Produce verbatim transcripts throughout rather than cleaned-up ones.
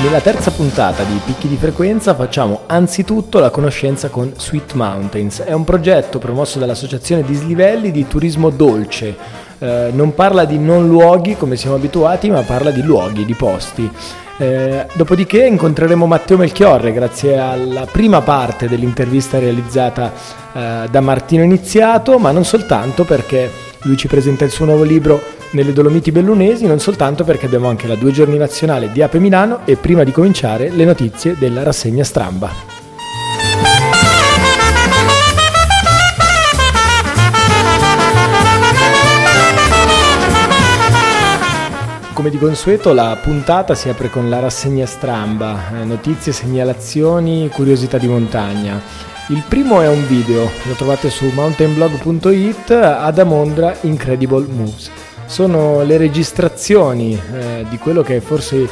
Nella terza puntata di Picchi di Frequenza facciamo anzitutto la conoscenza con Sweet Mountains. È un progetto promosso dall'Associazione Dislivelli di turismo dolce. Eh, non parla di non luoghi come siamo abituati, ma parla di luoghi, di posti. Eh, dopodiché incontreremo Matteo Melchiorre grazie alla prima parte dell'intervista realizzata eh, da Martino Iniziato, ma non soltanto, perché lui ci presenta il suo nuovo libro Nelle Dolomiti bellunesi, non soltanto perché abbiamo anche la due giorni nazionale di Ape Milano e, prima di cominciare, le notizie della rassegna Stramba. Come di consueto, la puntata si apre con la rassegna Stramba, notizie, segnalazioni, curiosità di montagna. Il primo è un video, lo trovate su mountainblog punto it, Adamondra Incredible Moves. Sono le registrazioni eh, di quello che è forse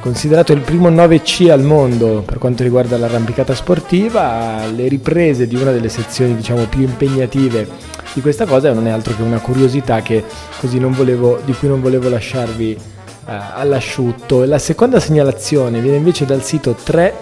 considerato il primo nove C al mondo per quanto riguarda l'arrampicata sportiva, le riprese di una delle sezioni, diciamo, più impegnative di questa cosa, non è altro che una curiosità che così non volevo, di cui non volevo lasciarvi eh, all'asciutto. La seconda segnalazione viene invece dal sito tre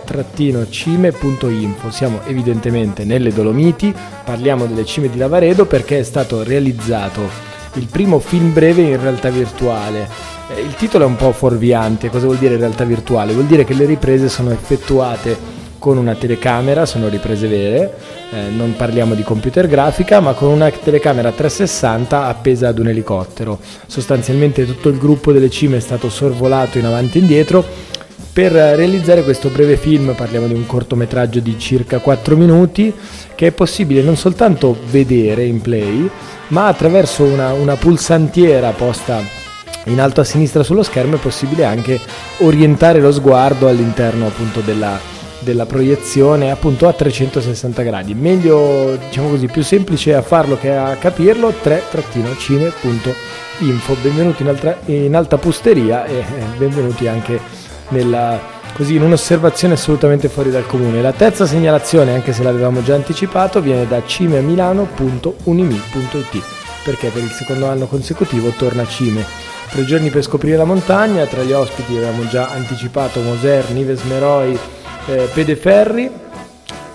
cime punto info. Siamo evidentemente nelle Dolomiti, parliamo delle cime di Lavaredo perché è stato realizzato il primo film breve in realtà virtuale. Eh, il titolo è un po' fuorviante. Cosa vuol dire realtà virtuale? Vuol dire che le riprese sono effettuate con una telecamera, sono riprese vere, eh, non parliamo di computer grafica, ma con una telecamera trecentosessanta appesa ad un elicottero. Sostanzialmente tutto il gruppo delle cime è stato sorvolato in avanti e indietro per realizzare questo breve film. Parliamo di un cortometraggio di circa quattro minuti che è possibile non soltanto vedere in play, ma attraverso una, una pulsantiera posta in alto a sinistra sullo schermo è possibile anche orientare lo sguardo all'interno, appunto, della della proiezione, appunto, a trecentosessanta gradi. Meglio, diciamo così, più semplice a farlo che a capirlo. tre cime punto info. Benvenuti in, altra, in alta pusteria e benvenuti anche nella, così, in un'osservazione assolutamente fuori dal comune. La terza segnalazione, anche se l'avevamo già anticipato, viene da cimeamilano punto unimi punto it, perché per il secondo anno consecutivo torna Cime, tre giorni per scoprire la montagna. Tra gli ospiti avevamo già anticipato Moser, Nives Meroi, Eh, Pedeferri.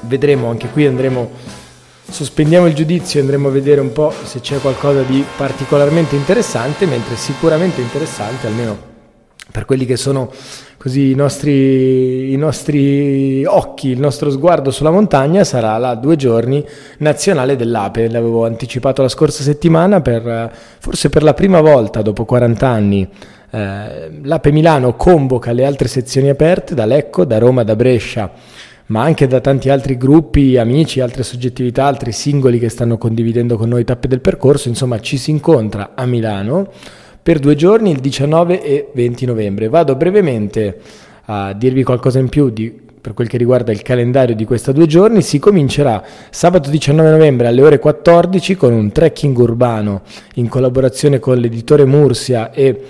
Vedremo anche qui, andremo, sospendiamo il giudizio e andremo a vedere un po' se c'è qualcosa di particolarmente interessante, mentre sicuramente interessante, almeno per quelli che sono, così, i nostri, i nostri occhi, il nostro sguardo sulla montagna, sarà la due giorni nazionale dell'Ape. L'avevo anticipato la scorsa settimana, per forse per la prima volta dopo quaranta anni Eh, l'Ape Milano convoca le altre sezioni aperte da Lecco, da Roma, da Brescia, ma anche da tanti altri gruppi, amici, altre soggettività, altri singoli che stanno condividendo con noi tappe del percorso. Insomma, ci si incontra a Milano per due giorni, il diciannove e venti novembre. Vado brevemente a dirvi qualcosa in più di, per quel che riguarda il calendario di questa due giorni. Si comincerà sabato diciannove novembre alle ore quattordici con un trekking urbano in collaborazione con l'editore Mursia e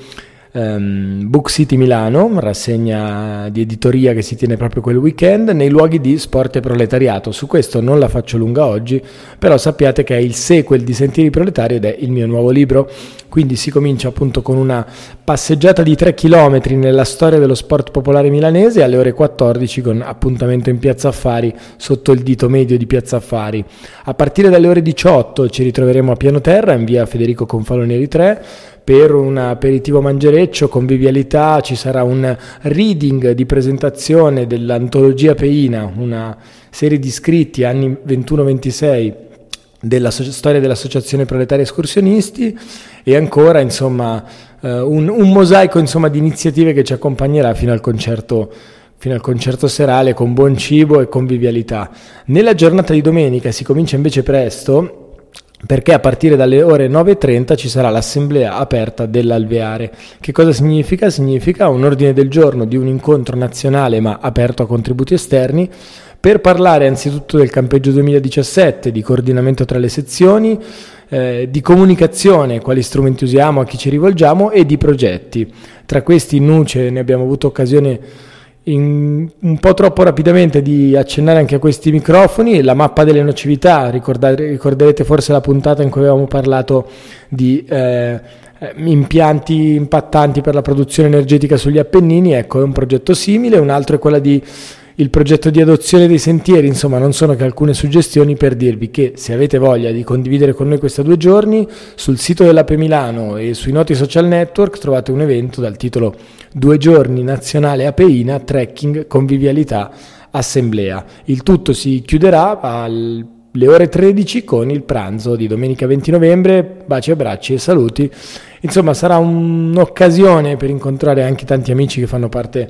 Um, Book City Milano, rassegna di editoria che si tiene proprio quel weekend nei luoghi di sport e proletariato. Su questo non la faccio lunga oggi, però sappiate che è il sequel di Sentieri Proletari ed è il mio nuovo libro, quindi si comincia appunto con una passeggiata di tre chilometri nella storia dello sport popolare milanese alle ore quattordici con appuntamento in Piazza Affari, sotto il dito medio di Piazza Affari. A partire dalle ore diciotto ci ritroveremo a Piano Terra in via Federico Confalonieri tre per un aperitivo mangereccio, convivialità. Ci sarà un reading di presentazione dell'antologia Peina, una serie di scritti anni ventuno ventisei della so- storia dell'Associazione Proletari Escursionisti, e ancora, insomma, eh, un, un mosaico, insomma, di iniziative che ci accompagnerà fino al concerto fino al concerto serale con buon cibo e convivialità. Nella giornata di domenica si comincia invece presto, perché a partire dalle ore nove e trenta ci sarà l'assemblea aperta dell'Alveare. Che cosa significa? Significa un ordine del giorno di un incontro nazionale ma aperto a contributi esterni per parlare anzitutto del campeggio duemiladiciassette, di coordinamento tra le sezioni, eh, di comunicazione, quali strumenti usiamo, a chi ci rivolgiamo e di progetti. Tra questi, in nuce, ne abbiamo avuto occasione in, un po' troppo rapidamente di accennare anche a questi microfoni, la mappa delle nocività, ricorderete forse la puntata in cui avevamo parlato di... Eh, impianti impattanti per la produzione energetica sugli Appennini. Ecco, è un progetto simile. Un altro è quello di il progetto di adozione dei sentieri. Insomma, non sono che alcune suggestioni per dirvi che, se avete voglia di condividere con noi questi due giorni, sul sito dell'Ape Milano e sui noti social network trovate un evento dal titolo Due giorni nazionale Apeina, trekking, convivialità, assemblea. Il tutto si chiuderà al le ore tredici con il pranzo di domenica venti novembre, baci, abbracci e saluti. Insomma, sarà un'occasione per incontrare anche tanti amici che fanno parte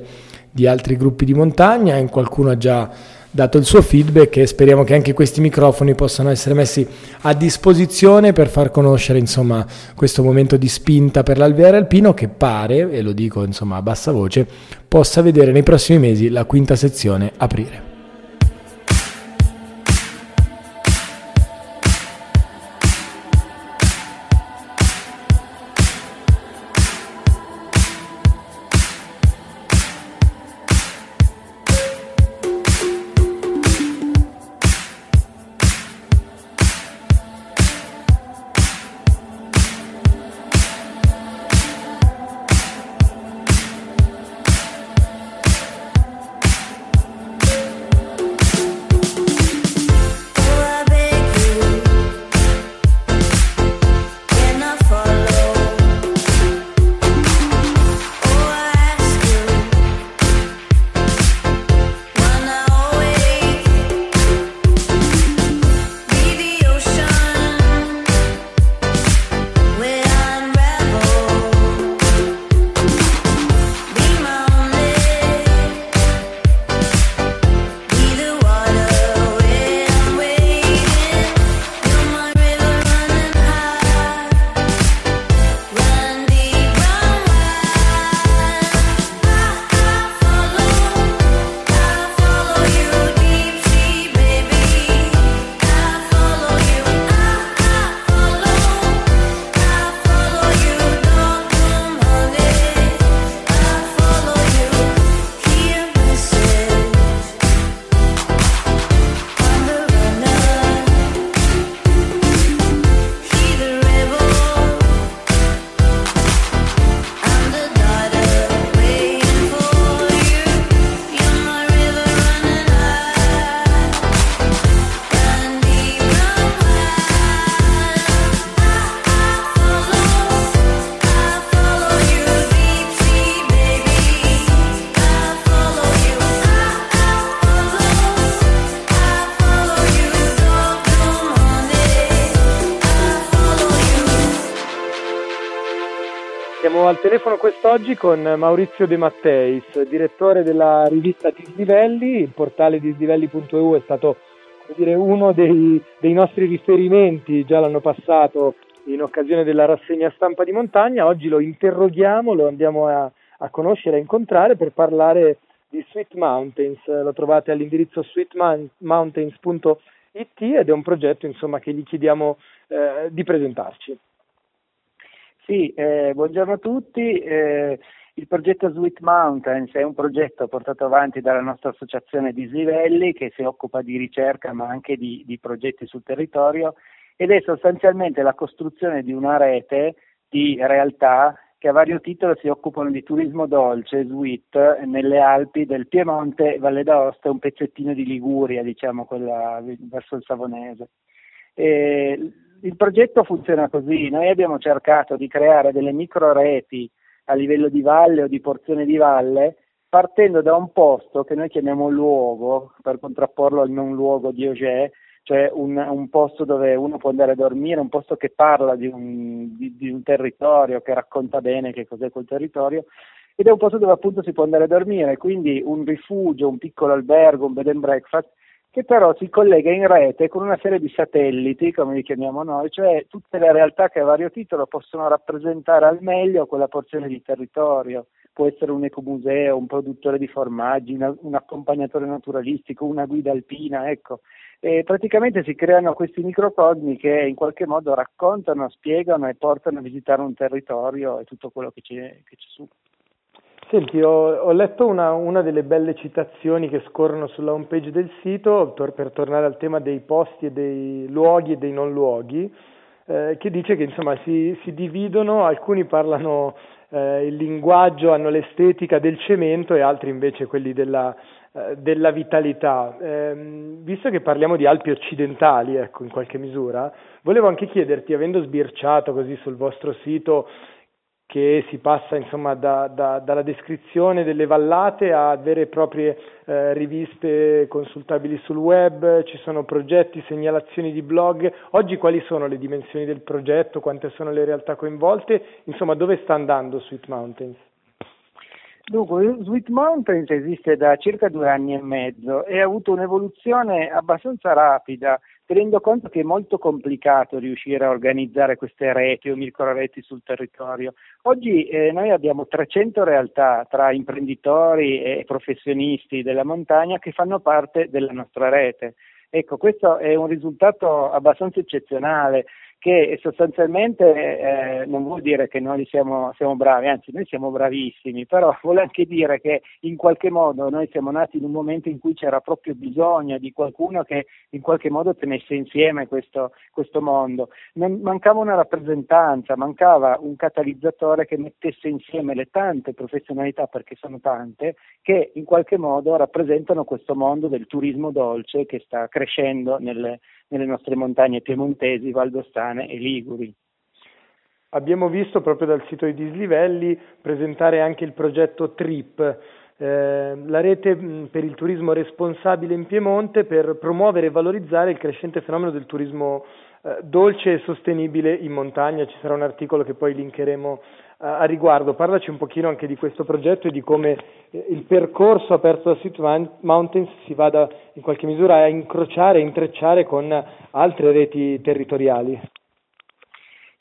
di altri gruppi di montagna, e qualcuno ha già dato il suo feedback, e speriamo che anche questi microfoni possano essere messi a disposizione per far conoscere, insomma, questo momento di spinta per l'alveare alpino che pare, e lo dico insomma a bassa voce, possa vedere nei prossimi mesi la quinta sezione aprire. Al telefono quest'oggi con Maurizio De Matteis, direttore della rivista Dislivelli. Il portale dislivelli punto e u è stato, come dire, uno dei, dei nostri riferimenti già l'anno passato in occasione della rassegna stampa di montagna. Oggi lo interroghiamo, lo andiamo a, a conoscere, a incontrare per parlare di Sweet Mountains. Lo trovate all'indirizzo sweet mountains punto i t ed è un progetto, insomma, che gli chiediamo eh, di presentarci. Sì, eh, buongiorno a tutti. Eh, il progetto Sweet Mountains è un progetto portato avanti dalla nostra associazione Dislivelli, che si occupa di ricerca ma anche di, di progetti sul territorio, ed è sostanzialmente la costruzione di una rete di realtà che a vario titolo si occupano di turismo dolce, sweet, nelle Alpi del Piemonte, Valle d'Aosta e un pezzettino di Liguria, diciamo quella verso il Savonese. Eh, Il progetto funziona così: noi abbiamo cercato di creare delle micro reti a livello di valle o di porzione di valle, partendo da un posto che noi chiamiamo luogo, per contrapporlo al non luogo di Auger, cioè un, un posto dove uno può andare a dormire, un posto che parla di un, di, di un territorio, che racconta bene che cos'è quel territorio, ed è un posto dove appunto si può andare a dormire, quindi un rifugio, un piccolo albergo, un bed and breakfast, che però si collega in rete con una serie di satelliti, come li chiamiamo noi, cioè tutte le realtà che a vario titolo possono rappresentare al meglio quella porzione di territorio. Può essere un ecomuseo, un produttore di formaggi, un accompagnatore naturalistico, una guida alpina, ecco. E praticamente si creano questi microcosmi che in qualche modo raccontano, spiegano e portano a visitare un territorio e tutto quello che c'è, che c'è su. Senti, ho, ho letto una, una delle belle citazioni che scorrono sulla home page del sito tor- per tornare al tema dei posti e dei luoghi e dei non luoghi, eh, che dice che insomma si, si dividono, alcuni parlano eh, il linguaggio, hanno l'estetica del cemento e altri invece quelli della, eh, della vitalità. Eh, visto che parliamo di Alpi occidentali, ecco, in qualche misura, volevo anche chiederti, avendo sbirciato così sul vostro sito, che si passa insomma da, da, dalla descrizione delle vallate a vere e proprie eh, riviste consultabili sul web, ci sono progetti, segnalazioni di blog, oggi quali sono le dimensioni del progetto, quante sono le realtà coinvolte, insomma dove sta andando Sweet Mountains? Dunque, Sweet Mountains esiste da circa due anni e mezzo e ha avuto un'evoluzione abbastanza rapida, tenendo conto che è molto complicato riuscire a organizzare queste reti o microreti sul territorio. Oggi eh, noi abbiamo trecento realtà tra imprenditori e professionisti della montagna che fanno parte della nostra rete. Ecco, questo è un risultato abbastanza eccezionale, che sostanzialmente eh, non vuol dire che noi siamo, siamo bravi, anzi noi siamo bravissimi, però vuol anche dire che in qualche modo noi siamo nati in un momento in cui c'era proprio bisogno di qualcuno che in qualche modo tenesse insieme questo, questo mondo. Non, mancava una rappresentanza, mancava un catalizzatore che mettesse insieme le tante professionalità, perché sono tante, che in qualche modo rappresentano questo mondo del turismo dolce che sta crescendo nelle nelle nostre montagne piemontesi, valdostane e liguri. Abbiamo visto proprio dal sito di Dislivelli presentare anche il progetto TRIP, eh, la rete per il turismo responsabile in Piemonte, per promuovere e valorizzare il crescente fenomeno del turismo eh, dolce e sostenibile in montagna. Ci sarà un articolo che poi linkeremo a riguardo. Parlaci un pochino anche di questo progetto e di come il percorso aperto da Sweet Mountains si vada in qualche misura a incrociare e intrecciare con altre reti territoriali.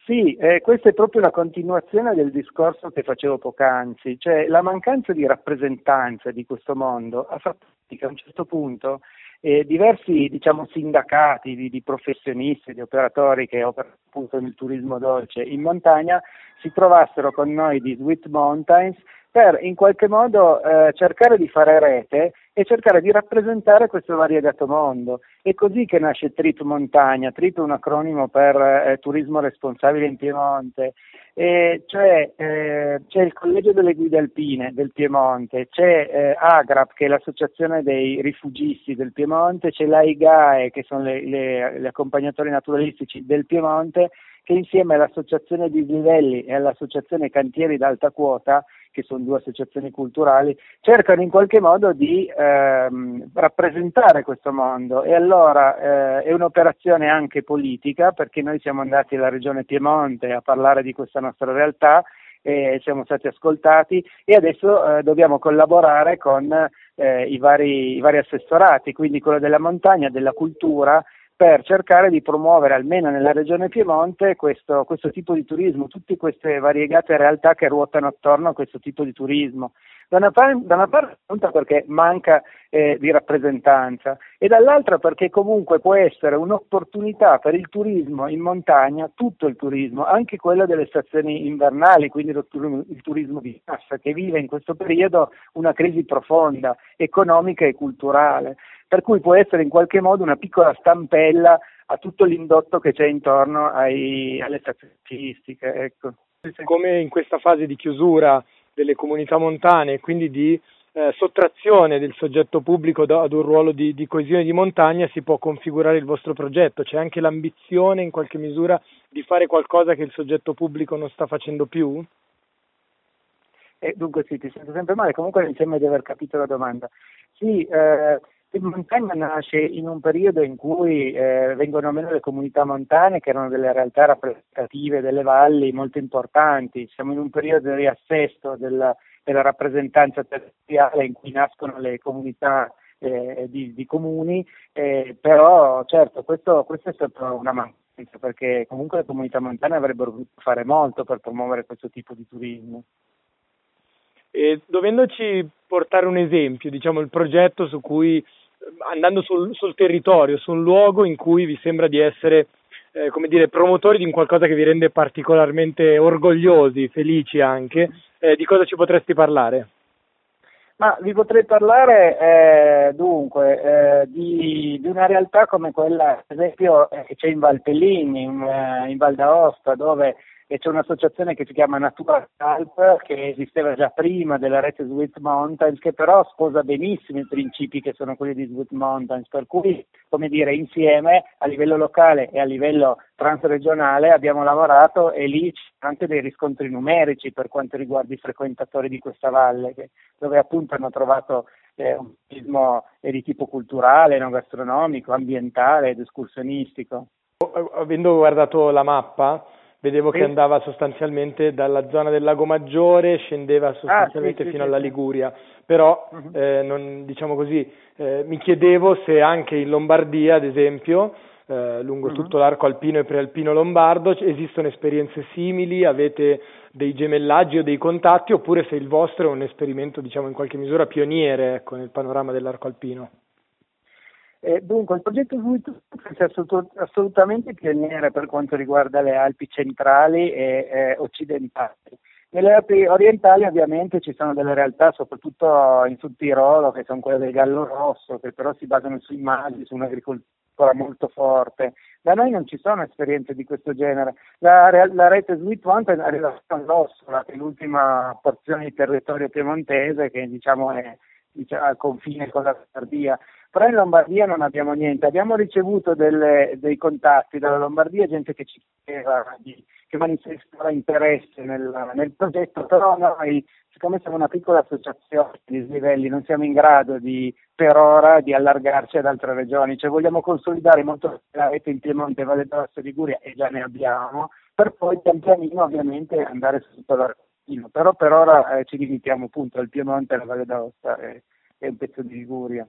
Sì, eh, questa è proprio una continuazione del discorso che facevo poc'anzi, cioè la mancanza di rappresentanza di questo mondo ha fatto che a un certo punto eh, diversi diciamo sindacati di, di professionisti, di operatori che operano appunto nel turismo dolce in montagna si trovassero con noi di Sweet Mountains per in qualche modo eh, cercare di fare rete e cercare di rappresentare questo variegato mondo. È così che nasce TRIP Montagna. TRIP è un acronimo per eh, turismo responsabile in Piemonte, e cioè, eh, c'è il Collegio delle Guide Alpine del Piemonte, c'è eh, Agrap che è l'associazione dei rifugisti del Piemonte, c'è l'AIGAE che sono le, le, gli accompagnatori naturalistici del Piemonte, che insieme all'Associazione Dislivelli e all'Associazione Cantieri d'Alta Quota, che sono due associazioni culturali, cercano in qualche modo di ehm, rappresentare questo mondo. E allora eh, è un'operazione anche politica, perché noi siamo andati alla Regione Piemonte a parlare di questa nostra realtà, e siamo stati ascoltati e adesso eh, dobbiamo collaborare con eh, i, vari, i vari assessorati, quindi quello della montagna, della cultura, per cercare di promuovere almeno nella regione Piemonte questo, questo tipo di turismo, tutte queste variegate realtà che ruotano attorno a questo tipo di turismo. Da una, par- da una parte perché manca eh, di rappresentanza e dall'altra perché comunque può essere un'opportunità per il turismo in montagna, tutto il turismo, anche quello delle stazioni invernali, quindi lo, il turismo di massa che vive in questo periodo una crisi profonda, economica e culturale. Per cui può essere in qualche modo una piccola stampella a tutto l'indotto che c'è intorno ai, alle statistiche. Ecco. Come in questa fase di chiusura delle comunità montane e quindi di eh, sottrazione del soggetto pubblico da, ad un ruolo di, di coesione di montagna, si può configurare il vostro progetto? C'è anche l'ambizione in qualche misura di fare qualcosa che il soggetto pubblico non sta facendo più? Eh, dunque sì, ti sento sempre male, comunque mi sembra di aver capito la domanda. Sì, eh, il montagna nasce in un periodo in cui eh, vengono meno le comunità montane, che erano delle realtà rappresentative delle valli molto importanti. Siamo in un periodo di riassesto della, della rappresentanza territoriale in cui nascono le comunità eh, di, di comuni, eh, però certo questo, questo è stata una mancanza, perché comunque le comunità montane avrebbero potuto fare molto per promuovere questo tipo di turismo. E dovendoci portare un esempio, diciamo il progetto su cui, andando sul, sul territorio, su un luogo in cui vi sembra di essere eh, come dire, promotori di un qualcosa che vi rende particolarmente orgogliosi, felici anche, eh, di cosa ci potresti parlare? Ma vi potrei parlare eh, dunque eh, di, di una realtà come quella, per esempio, eh, che c'è in Val Pellini, in, eh, in Val d'Aosta, dove e c'è un'associazione che si chiama Natura Alp, che esisteva già prima della rete Sweet Mountains, che però sposa benissimo i principi che sono quelli di Sweet Mountains, per cui, come dire, insieme a livello locale e a livello transregionale abbiamo lavorato, e lì c'è anche dei riscontri numerici per quanto riguarda i frequentatori di questa valle, dove appunto hanno trovato eh, un turismo di tipo culturale, enogastronomico, ambientale ed escursionistico. Avendo guardato la mappa, vedevo sì. che andava sostanzialmente dalla zona del Lago Maggiore, scendeva sostanzialmente ah, sì, fino sì, alla Liguria, però uh-huh. eh, non, diciamo così, eh, mi chiedevo se anche in Lombardia, ad esempio, eh, lungo uh-huh. tutto l'arco alpino e prealpino lombardo, esistono esperienze simili, avete dei gemellaggi o dei contatti, oppure se il vostro è un esperimento, diciamo, in qualche misura pioniere, ecco, nel panorama dell'arco alpino. Eh, dunque il progetto è assolut- assolutamente pioniere per quanto riguarda le Alpi centrali e eh, occidentali. Nelle Alpi orientali ovviamente ci sono delle realtà, soprattutto in Sud Tirolo, che sono quelle del Gallo Rosso, che però si basano sui maghi, su un'agricoltura molto forte. Da noi non ci sono esperienze di questo genere. La, re- la rete Sweet Mountain arriva a San Rossola, che è l'ultima porzione di territorio piemontese, che diciamo è diciamo, al confine con la Lombardia. Però in Lombardia non abbiamo niente, abbiamo ricevuto delle, dei contatti dalla Lombardia, gente che ci chiedeva, che manifestava interesse nel, nel progetto, però noi, siccome siamo una piccola associazione di dislivelli, non siamo in grado di, per ora, di allargarci ad altre regioni, cioè vogliamo consolidare molto la rete in Piemonte, Valle d'Aosta e Liguria, e già ne abbiamo, per poi pian pianino ovviamente andare su tutto l'arcino, però per ora eh, ci limitiamo appunto al Piemonte, alla Valle d'Aosta e, e un pezzo di Liguria.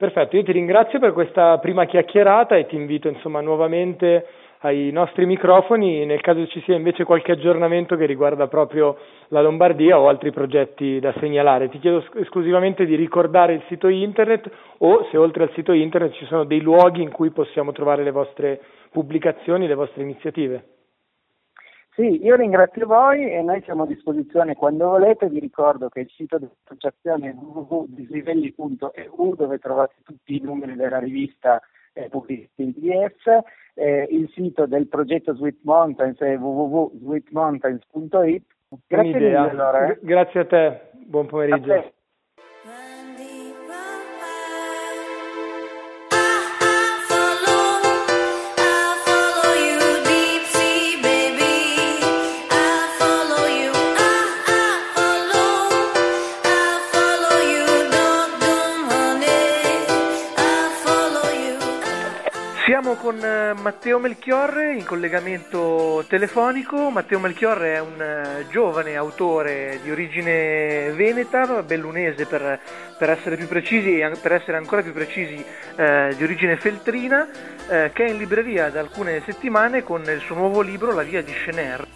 Perfetto, io ti ringrazio per questa prima chiacchierata e ti invito insomma nuovamente ai nostri microfoni nel caso ci sia invece qualche aggiornamento che riguarda proprio la Lombardia o altri progetti da segnalare. Ti chiedo sc- esclusivamente di ricordare il sito internet, o se oltre al sito internet ci sono dei luoghi in cui possiamo trovare le vostre pubblicazioni, le vostre iniziative. Sì, io ringrazio voi e noi siamo a disposizione quando volete. Vi ricordo che il sito dell'associazione è w w w punto dislivelli punto e u, dove trovate tutti i numeri della rivista eh, pubblicata in P D F. Eh, il sito del progetto Sweet Mountains è w w w punto sweet mountains punto i t. Grazie mille, allora, eh. Grazie a te, buon pomeriggio. A te. Siamo con Matteo Melchiorre in collegamento telefonico. Matteo Melchiorre è un giovane autore di origine veneta, bellunese per, per essere più precisi, e per essere ancora più precisi eh, di origine feltrina, eh, che è in libreria da alcune settimane con il suo nuovo libro La via di Schener.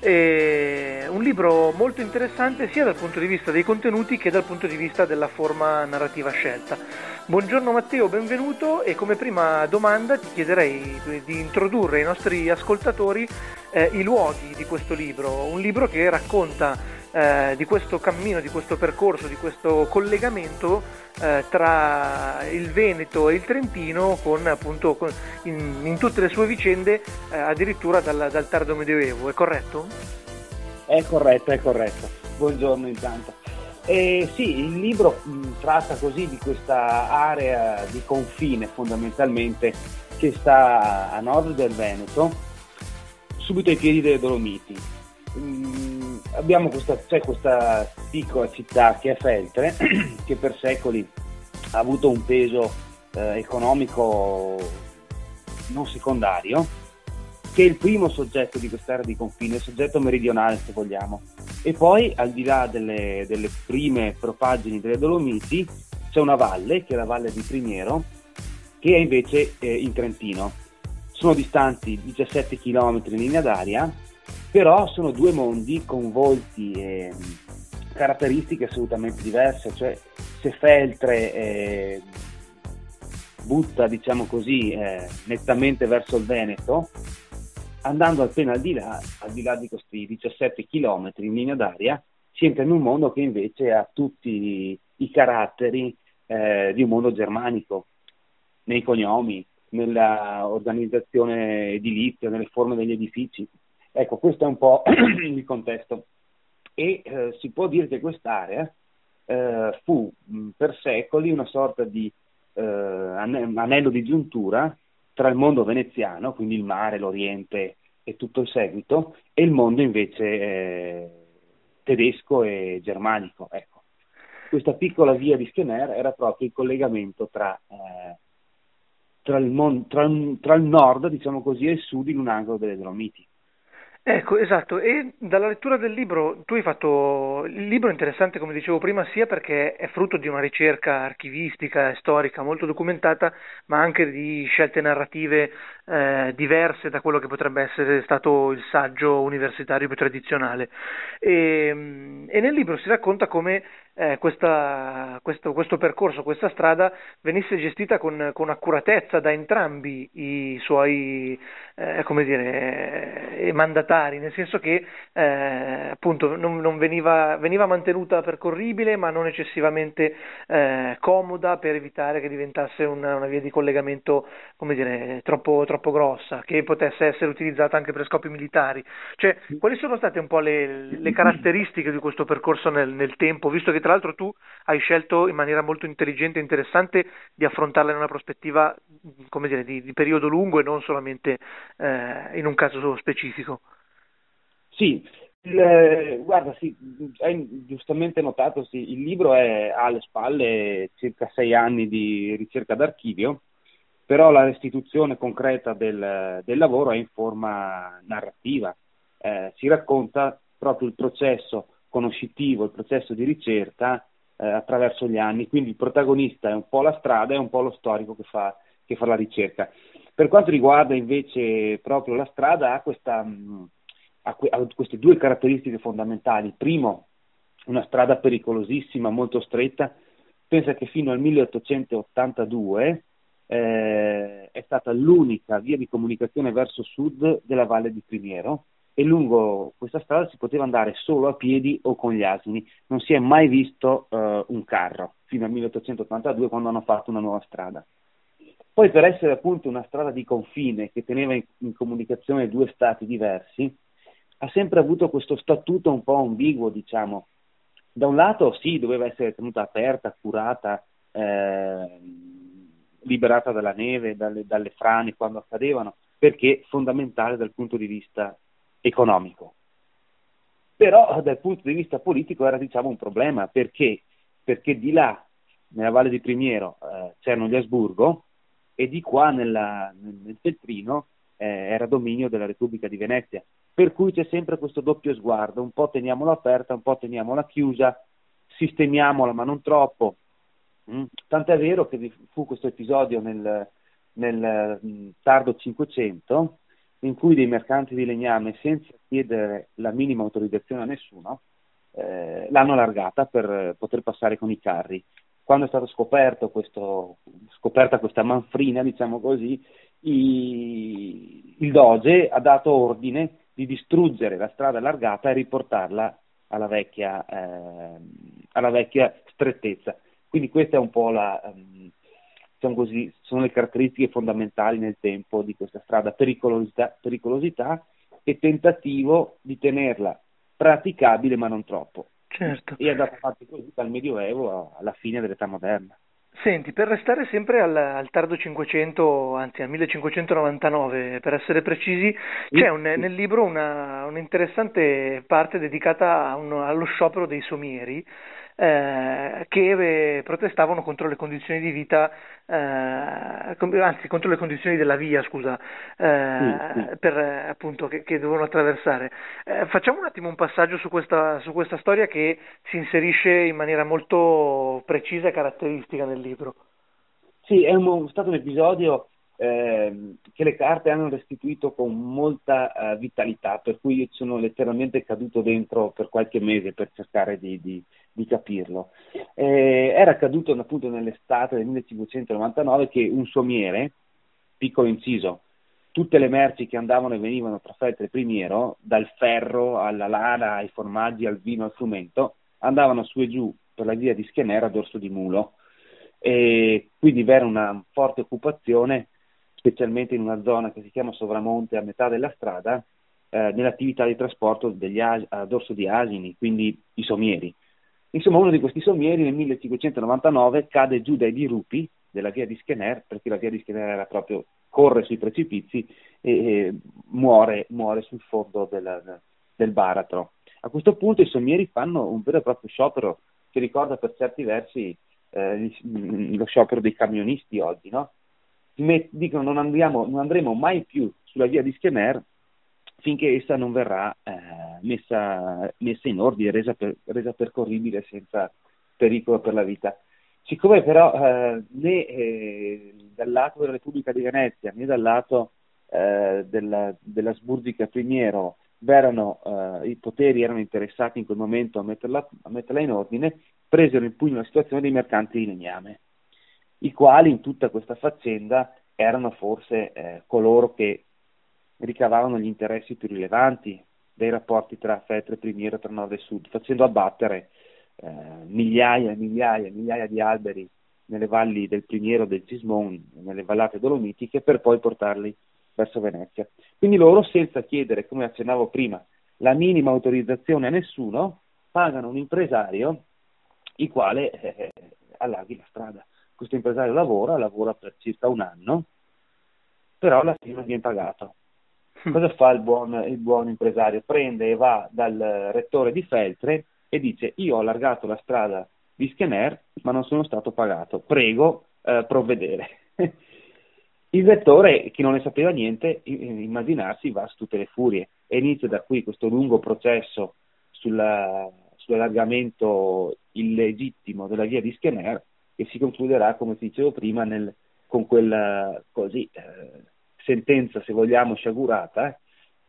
È un libro molto interessante sia dal punto di vista dei contenuti che dal punto di vista della forma narrativa scelta. Buongiorno Matteo, benvenuto, e come prima domanda ti chiederei di introdurre ai nostri ascoltatori eh, i luoghi di questo libro, un libro che racconta eh, di questo cammino, di questo percorso, di questo collegamento eh, tra il Veneto e il Trentino, con appunto con, in, in tutte le sue vicende, eh, addirittura dal, dal tardo medioevo, è corretto? È corretto, è corretto. Buongiorno intanto. Eh, sì, il libro mh, tratta così di questa area di confine fondamentalmente che sta a nord del Veneto, subito ai piedi delle Dolomiti. Mh, abbiamo questa, c'è questa piccola città che è Feltre, che per secoli ha avuto un peso eh, economico non secondario, che è il primo soggetto di quest'area di confine, il soggetto meridionale se vogliamo. E poi, al di là delle, delle prime propaggini delle Dolomiti, c'è una valle, che è la valle di Primiero, che è invece eh, in Trentino. Sono distanti diciassette chilometri in linea d'aria, però sono due mondi con volti e caratteristiche assolutamente diverse. Cioè, se Feltre eh, butta, diciamo così, eh, nettamente verso il Veneto, andando appena al di là, al di là di questi diciassette chilometri in linea d'aria, si entra in un mondo che invece ha tutti i caratteri eh, di un mondo germanico, nei cognomi, nella organizzazione edilizia, nelle forme degli edifici. Ecco, questo è un po' il contesto. E eh, si può dire che quest'area eh, fu mh, per secoli una sorta di eh, anello di giuntura tra il mondo veneziano, quindi il mare, l'Oriente e tutto il seguito, e il mondo invece eh, tedesco e germanico. Ecco, questa piccola via di Schener era proprio il collegamento tra, eh, tra, il, mon- tra, tra il nord, diciamo così, e il sud in un angolo delle Dolomiti. Ecco, esatto, e dalla lettura del libro, tu hai fatto, il libro è interessante come dicevo prima sia perché è frutto di una ricerca archivistica e storica molto documentata, ma anche di scelte narrative eh, diverse da quello che potrebbe essere stato il saggio universitario più tradizionale, e, e nel libro si racconta come eh, questa, questo, questo percorso, questa strada venisse gestita con, con accuratezza da entrambi i suoi eh, come dire, eh, mandatari, nel senso che eh, appunto non, non veniva, veniva mantenuta percorribile ma non eccessivamente eh, comoda, per evitare che diventasse una, una via di collegamento, come dire, troppo, troppo grossa, che potesse essere utilizzata anche per scopi militari. Cioè, quali sono state un po' le, le caratteristiche di questo percorso nel, nel tempo, visto che tra l'altro tu hai scelto in maniera molto intelligente e interessante di affrontarla in una prospettiva, come dire, di, di periodo lungo e non solamente eh, in un caso specifico? Sì, il, guarda, sì, hai giustamente notato, sì, il libro è, ha alle spalle circa sei anni di ricerca d'archivio, però la restituzione concreta del, del lavoro è in forma narrativa, eh, si racconta proprio il processo conoscitivo, il processo di ricerca eh, attraverso gli anni, quindi il protagonista è un po' la strada, è un po' lo storico che fa, che fa la ricerca. Per quanto riguarda invece proprio la strada, ha questa... Mh, ha queste due caratteristiche fondamentali. Primo, una strada pericolosissima, molto stretta. Pensa che fino al milleottocentottantadue eh, è stata l'unica via di comunicazione verso sud della valle di Primiero, e lungo questa strada si poteva andare solo a piedi o con gli asini. Non si è mai visto eh, un carro fino al milleottocentottantadue, quando hanno fatto una nuova strada. Poi, per essere appunto una strada di confine che teneva in, in comunicazione due stati diversi, ha sempre avuto questo statuto un po' ambiguo, diciamo. Da un lato sì, doveva essere tenuta aperta, curata, eh, liberata dalla neve, dalle, dalle frane quando accadevano, perché fondamentale dal punto di vista economico. Però dal punto di vista politico era, diciamo, un problema, perché, perché di là, nella valle di Primiero, eh, c'erano gli Asburgo, e di qua, nella, nel Feltrino, eh, era dominio della Repubblica di Venezia. Per cui c'è sempre questo doppio sguardo, un po' teniamola aperta, un po' teniamola chiusa, sistemiamola ma non troppo. Tant'è vero che fu questo episodio nel, nel tardo Cinquecento, in cui dei mercanti di legname, senza chiedere la minima autorizzazione a nessuno, eh, l'hanno allargata per poter passare con i carri. Quando è stato scoperto questo, scoperta questa manfrina, diciamo così, i, il doge ha dato ordine di distruggere la strada allargata e riportarla alla vecchia, eh, alla vecchia strettezza. Quindi questa è un po' la, ehm, diciamo così, sono le caratteristiche fondamentali nel tempo di questa strada: pericolosità, pericolosità e tentativo di tenerla praticabile ma non troppo. Certo. E è andata avanti così dal Medioevo alla fine dell'età moderna. Senti, per restare sempre al, al tardo Cinquecento, anzi al millecinquecentonovantanove per essere precisi, c'è un, nel libro una un'interessante parte dedicata a un, allo sciopero dei somieri, eh, che protestavano contro le condizioni di vita, eh, anzi contro le condizioni della via, scusa, eh, sì, sì. Per, appunto, che, che dovevano attraversare. Eh, facciamo un attimo un passaggio su questa, su questa storia che si inserisce in maniera molto precisa e caratteristica nel libro. Sì, è, un, è stato un episodio eh, che le carte hanno restituito con molta eh, vitalità, per cui io sono letteralmente caduto dentro per qualche mese per cercare di, di, di capirlo. Eh, era accaduto appunto nell'estate del millecinquecentonovantanove che un somiere, piccolo inciso, tutte le merci che andavano e venivano tra Feltre e Primiero, dal ferro alla lana, ai formaggi, al vino, al frumento, andavano su e giù per la via di Schener a dorso di mulo. E quindi vi era una forte occupazione, specialmente in una zona che si chiama Sovramonte, a metà della strada, eh, nell'attività di trasporto degli as- a dorso di asini, quindi i somieri. Insomma, uno di questi somieri nel millecinquecentonovantanove cade giù dai dirupi della via di Schener, perché la via di Schener era proprio, corre sui precipizi e, e muore, muore sul fondo del, del baratro. A questo punto i somieri fanno un vero e proprio sciopero che ricorda per certi versi eh, lo sciopero dei camionisti oggi, no? Dicono non, andiamo, non andremo mai più sulla via di Schener finché essa non verrà eh, messa, messa in ordine, resa, per, resa percorribile senza pericolo per la vita. Siccome però eh, né eh, dal lato della Repubblica di Venezia né dal lato eh, della, della Sburgica Primiero Verano, eh, i poteri erano interessati in quel momento a metterla, a metterla in ordine, presero in pugno la situazione dei mercanti di legname, i quali in tutta questa faccenda erano forse eh, coloro che ricavavano gli interessi più rilevanti dei rapporti tra Feltre e Primiero, tra nord e sud, facendo abbattere eh, migliaia e migliaia e migliaia di alberi nelle valli del Primiero, del Cismon, nelle vallate dolomitiche, per poi portarli verso Venezia. Quindi loro, senza chiedere, come accennavo prima, la minima autorizzazione a nessuno, pagano un impresario il quale eh, allarghi la strada. Questo impresario lavora, lavora per circa un anno, però alla fine non viene pagato. Cosa fa il buon, il buon impresario? Prende e va dal rettore di Feltre e dice: io ho allargato la strada di Schener ma non sono stato pagato, prego eh, provvedere. Il rettore, che non ne sapeva niente, immaginarsi, va su tutte le furie e inizia da qui questo lungo processo sulla, sull'allargamento illegittimo della via di Schener, che si concluderà, come ti dicevo prima, nel, con quella così, eh, sentenza, se vogliamo, sciagurata, eh,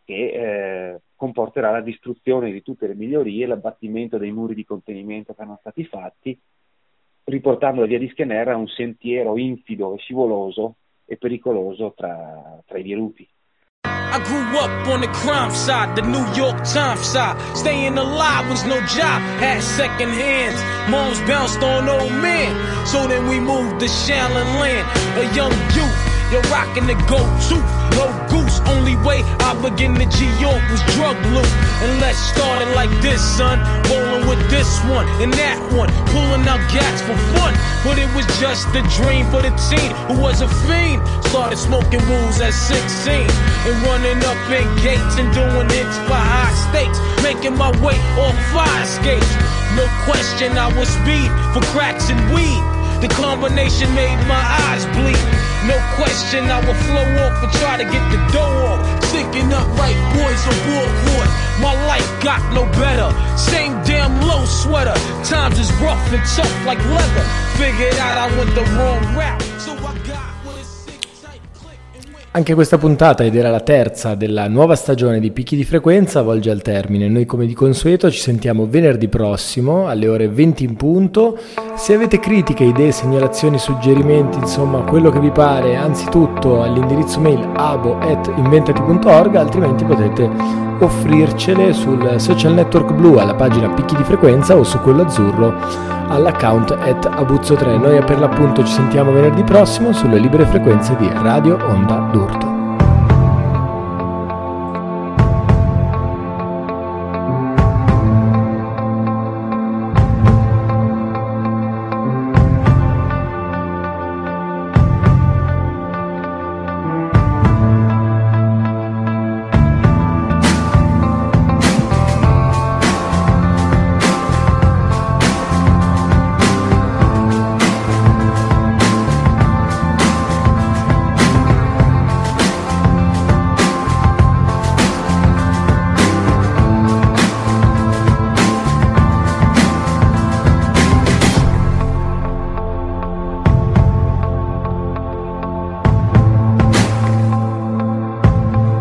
che eh, comporterà la distruzione di tutte le migliorie, l'abbattimento dei muri di contenimento che erano stati fatti, riportando la via di Schener a un sentiero infido e scivoloso e pericoloso tra, tra i dirupi. I grew up on the crime side, the New York Times side. Staying alive was no job, had second hands. Moms bounced on old men, so then we moved to Shallon Land. A young youth, you're rocking the go-to. Low goose, only way I began to G-York was drug loot. And let's start it like this, son. Rolling with this one and that one. Pulling out gas for fun, but it was just a dream for the teen who was a fiend. Started smoking wools at sixteen and running up in gates and doing hits for high stakes, making my way off fire escapes. No question I was speed for cracks and weed. The combination made my eyes bleed. No question I would flow off and try to get the dough off. Sinking up right boys on board. My life got no better. Same damn low sweater. Times is rough and tough like leather. Figured out I went the wrong route, so I got. Anche questa puntata, ed era la terza della nuova stagione di Picchi di Frequenza, volge al termine. Noi, come di consueto, ci sentiamo venerdì prossimo alle ore venti in punto. Se avete critiche, idee, segnalazioni, suggerimenti, insomma quello che vi pare, anzitutto all'indirizzo mail abo at inventati punto org, altrimenti potete offrircele sul social network blu alla pagina Picchi di Frequenza o su quello azzurro all'account at abuzzo tre. Noi per l'appunto ci sentiamo venerdì prossimo sulle libere frequenze di Radio Onda d'Urto.